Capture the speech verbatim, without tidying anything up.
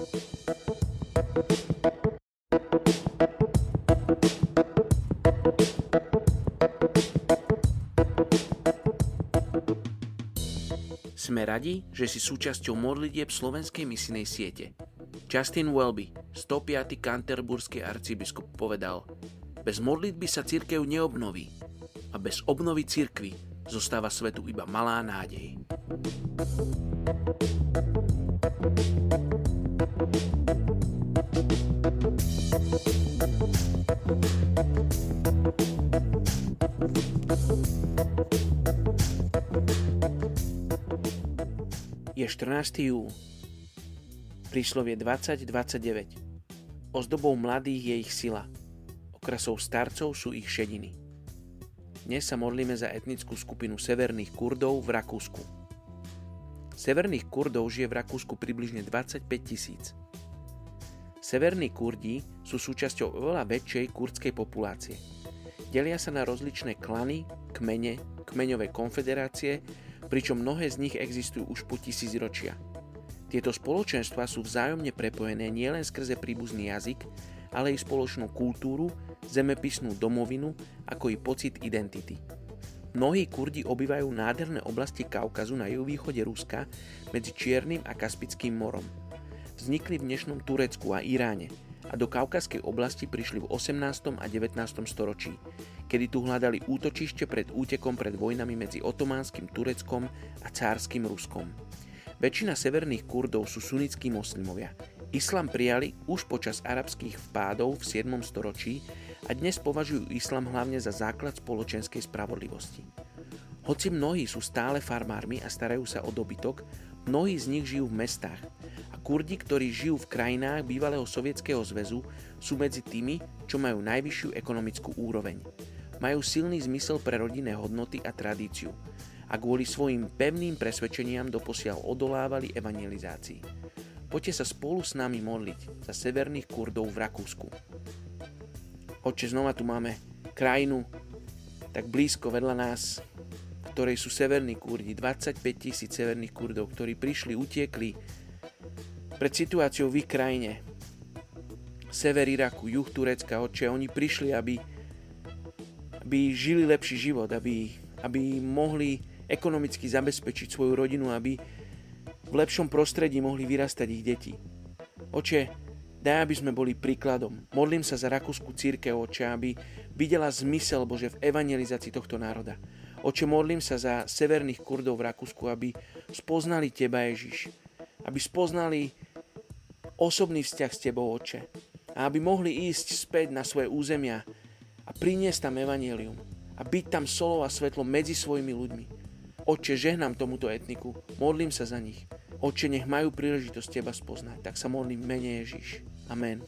Sme radi, že si súčasťou modlitieb slovenskej misijnej siete. Justin Welby, stopiaty kanterburský arcibiskup, povedal: bez modlitby sa cirkev neobnoví a bez obnovy cirkvi zostáva svetu iba malá nádej. Je štrnásteho júla. Príslovie dvadsať dvadsaťdeväť. Ozdobou mladých je ich sila. Okrasou starcov sú ich šediny. Dnes sa modlíme za etnickú skupinu severných Kurdov v Rakúsku. Severných Kurdov žije v Rakúsku približne dvadsaťpäť tisíc. Severní Kurdi sú súčasťou oveľa väčšej kurdskej populácie. Delia sa na rozličné klany, kmene, kmeňové konfederácie, pričom mnohé z nich existujú už po tisícročia. Tieto spoločenstvá sú vzájomne prepojené nielen skrze príbuzný jazyk, ale i spoločnú kultúru, zemepisnú domovinu, ako i pocit identity. Mnohí Kurdi obývajú nádherné oblasti Kaukazu na juhovýchode Ruska medzi Čiernym a Kaspickým morom. Vznikli v dnešnom Turecku a Iráne a do kaukazskej oblasti prišli v osemnástom a devätnástom storočí, kedy tu hľadali útočište pred útekom pred vojnami medzi otománskym Tureckom a cárskym Ruskom. Väčšina severných Kurdov sú sunnickí moslimovia. Islám prijali už počas arabských vpádov v siedmom storočí a dnes považujú islám hlavne za základ spoločenskej spravodlivosti. Hoci mnohí sú stále farmármi a starajú sa o dobytok, mnohí z nich žijú v mestách a Kurdi, ktorí žijú v krajinách bývalého Sovietskeho zväzu, sú medzi tými, čo majú najvyššiu ekonomickú úroveň. Majú silný zmysel pre rodinné hodnoty a tradíciu a kvôli svojim pevným presvedčeniam doposiaľ odolávali evangelizácii. Poďte sa spolu s nami modliť za severných Kurdov v Rakúsku. Otče, znova tu máme krajinu tak blízko vedľa nás, ktorej sú severní Kurdi, dvadsaťpäť tisíc severných Kurdov, ktorí prišli, utiekli pred situáciou v ich krajine. Sever Iraku, juh Turecka, Otče, oni prišli, aby, aby žili lepší život, aby, aby mohli ekonomicky zabezpečiť svoju rodinu, aby v lepšom prostredí mohli vyrastať ich deti. Oče, daj, aby sme boli príkladom. Modlím sa za rakúsku cirkev, Oče, aby videla zmysel, Bože, v evangelizácii tohto národa. Oče, modlím sa za severných Kurdov v Rakúsku, aby spoznali Teba, Ježiš. Aby spoznali osobný vzťah s Tebou, Oče. A aby mohli ísť späť na svoje územia a priniesť tam evanjelium. A byť tam solou a svetlom medzi svojimi ľuďmi. Oče, žehnám tomuto etniku. Modlím sa za nich. Oče, nech majú príležitosť Teba spoznať. Tak sa modlím v mene Ježiš. Amen.